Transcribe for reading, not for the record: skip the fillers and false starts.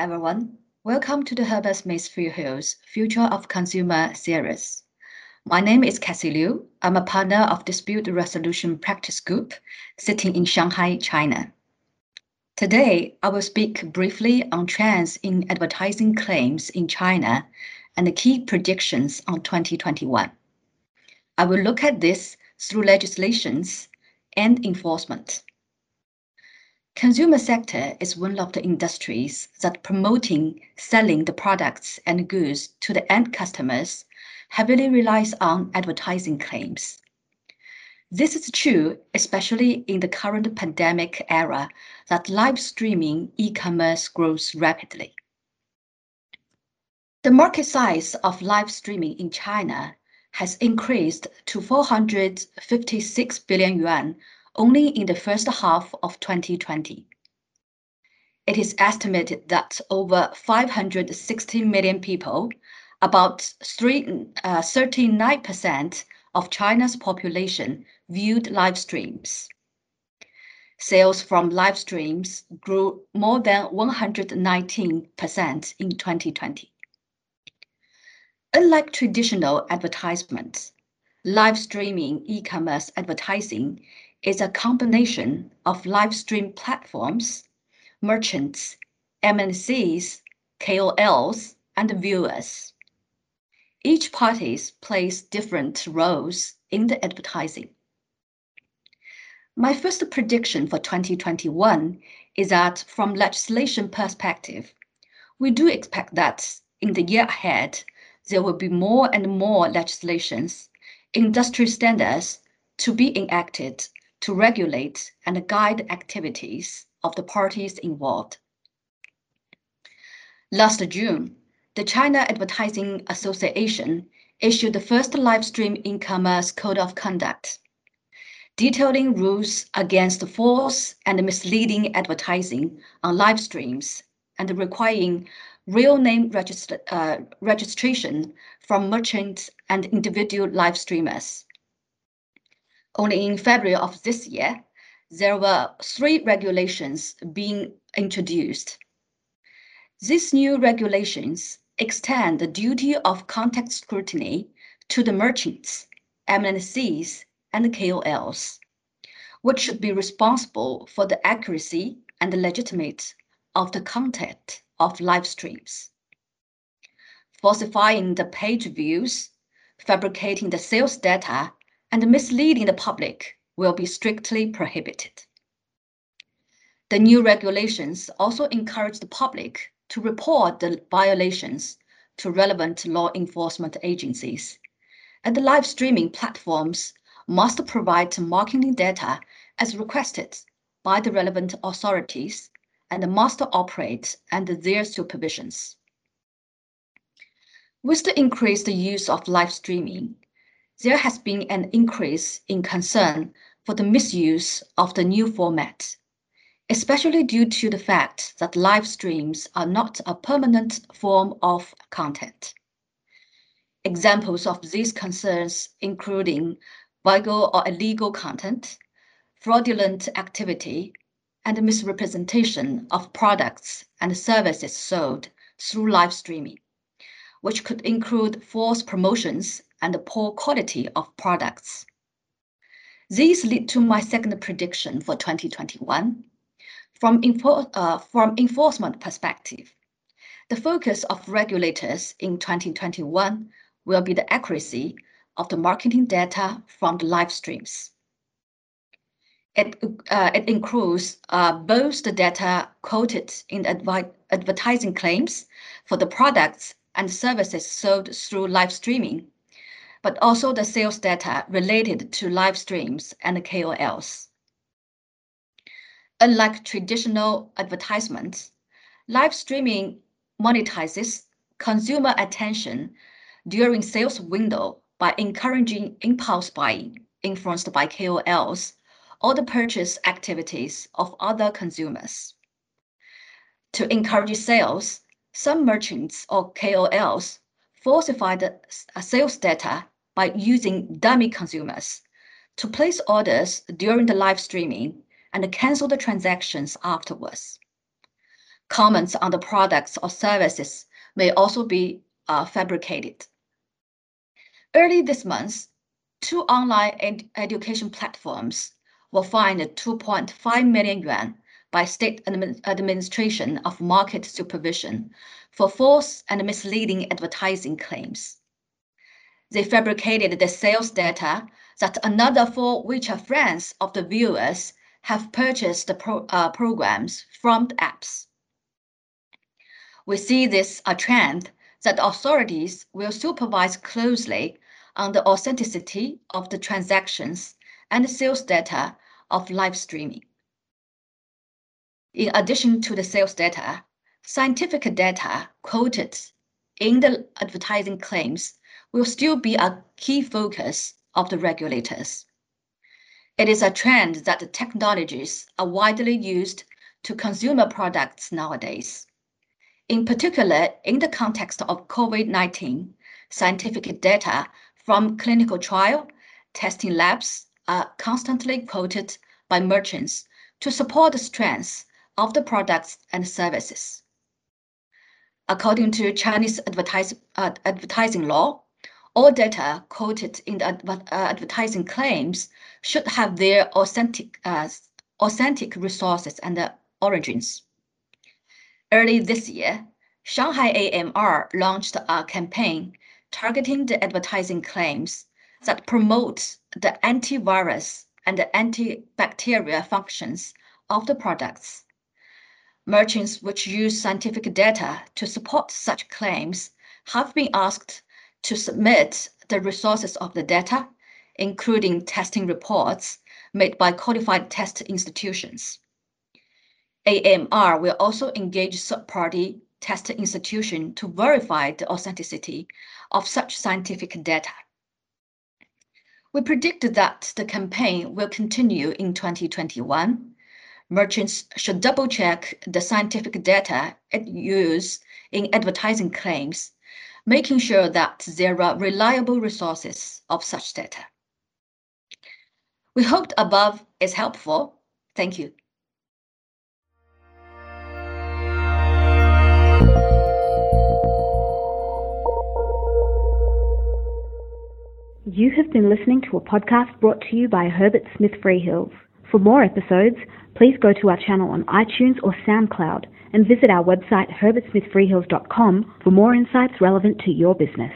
everyone. Welcome to the Herbert Smith Freehills Future of Consumer series. My name is Cassie Liu. I'm a partner of Dispute Resolution Practice Group, sitting in Shanghai, China. Today, I will speak briefly on trends in advertising claims in China and the key predictions on 2021. I will look at this through legislations and enforcement. Consumer sector is one of the industries that promoting selling the products and goods to the end customers heavily relies on advertising claims. This is true, especially in the current pandemic era that live streaming e-commerce grows rapidly. The market size of live streaming in China has increased to 456 billion yuan only in the first half of 2020. It is estimated that over 560 million people, about 39% of China's population, viewed live streams. Sales from live streams grew more than 119% in 2020. Unlike traditional advertisements, live streaming e-commerce advertising is a combination of live stream platforms, merchants, MNCs, KOLs, and viewers. Each party plays different roles in the advertising. My first prediction for 2021 is that from legislation perspective, we do expect that in the year ahead, there will be more and more legislations, industry standards to be enacted to regulate and guide activities of the parties involved. Last June, the China Advertising Association issued the first live stream e-commerce code of conduct, detailing rules against false and misleading advertising on live streams and requiring real name registration from merchants and individual live streamers. Only in February of this year, there were 3 regulations being introduced. These new regulations extend the duty of contact scrutiny to the merchants, MNCs, and KOLs, which should be responsible for the accuracy and legitimacy of the content of live streams. Falsifying the page views, fabricating the sales data, and misleading the public will be strictly prohibited. The new regulations also encourage the public to report the violations to relevant law enforcement agencies, and the live streaming platforms must provide marketing data as requested by the relevant authorities and must operate under their supervisions. With the increased use of live streaming, there has been an increase in concern for the misuse of the new format, especially due to the fact that live streams are not a permanent form of content. Examples of these concerns including viral or illegal content, fraudulent activity, and misrepresentation of products and services sold through live streaming, which could include false promotions and the poor quality of products. These lead to my second prediction for 2021. From enforcement perspective, the focus of regulators in 2021 will be the accuracy of the marketing data from the live streams. It includes both the data quoted in advertising claims for the products and services sold through live streaming, but also the sales data related to live streams and KOLs. Unlike traditional advertisements, live streaming monetizes consumer attention during sales window by encouraging impulse buying influenced by KOLs or the purchase activities of other consumers. To encourage sales, some merchants or KOLs falsify the sales data by using dummy consumers to place orders during the live streaming and cancel the transactions afterwards. comments on the products or services may also be fabricated. Early this month, two online education platforms were fined 2.5 million yuan by State Administration of Market Supervision for false and misleading advertising claims. They fabricated the sales data that another four WeChat friends of the viewers have purchased the programs from the apps. We see this a trend that authorities will supervise closely on the authenticity of the transactions and sales data of live streaming. In addition to the sales data, scientific data quoted in the advertising claims will still be a key focus of the regulators. It is a trend that the technologies are widely used to consumer products nowadays. In particular, in the context of COVID-19, scientific data from clinical trial testing labs are constantly quoted by merchants to support the strengths of the products and services. According to Chinese advertising law, all data quoted in the advertising claims should have their authentic resources and origins. Early this year, Shanghai AMR launched a campaign targeting the advertising claims that promote the antivirus and the antibacterial functions of the products. Merchants which use scientific data to support such claims have been asked to submit the resources of the data, including testing reports made by qualified test institutions. AMR will also engage third-party test institutions to verify the authenticity of such scientific data. We predict that the campaign will continue in 2021. Merchants should double-check the scientific data it uses in advertising claims, making sure that there are reliable resources of such data. We hope the above is helpful. Thank you. You have been listening to a podcast brought to you by Herbert Smith Freehills. For more episodes, please go to our channel on iTunes or SoundCloud and visit our website herbertsmithfreehills.com for more insights relevant to your business.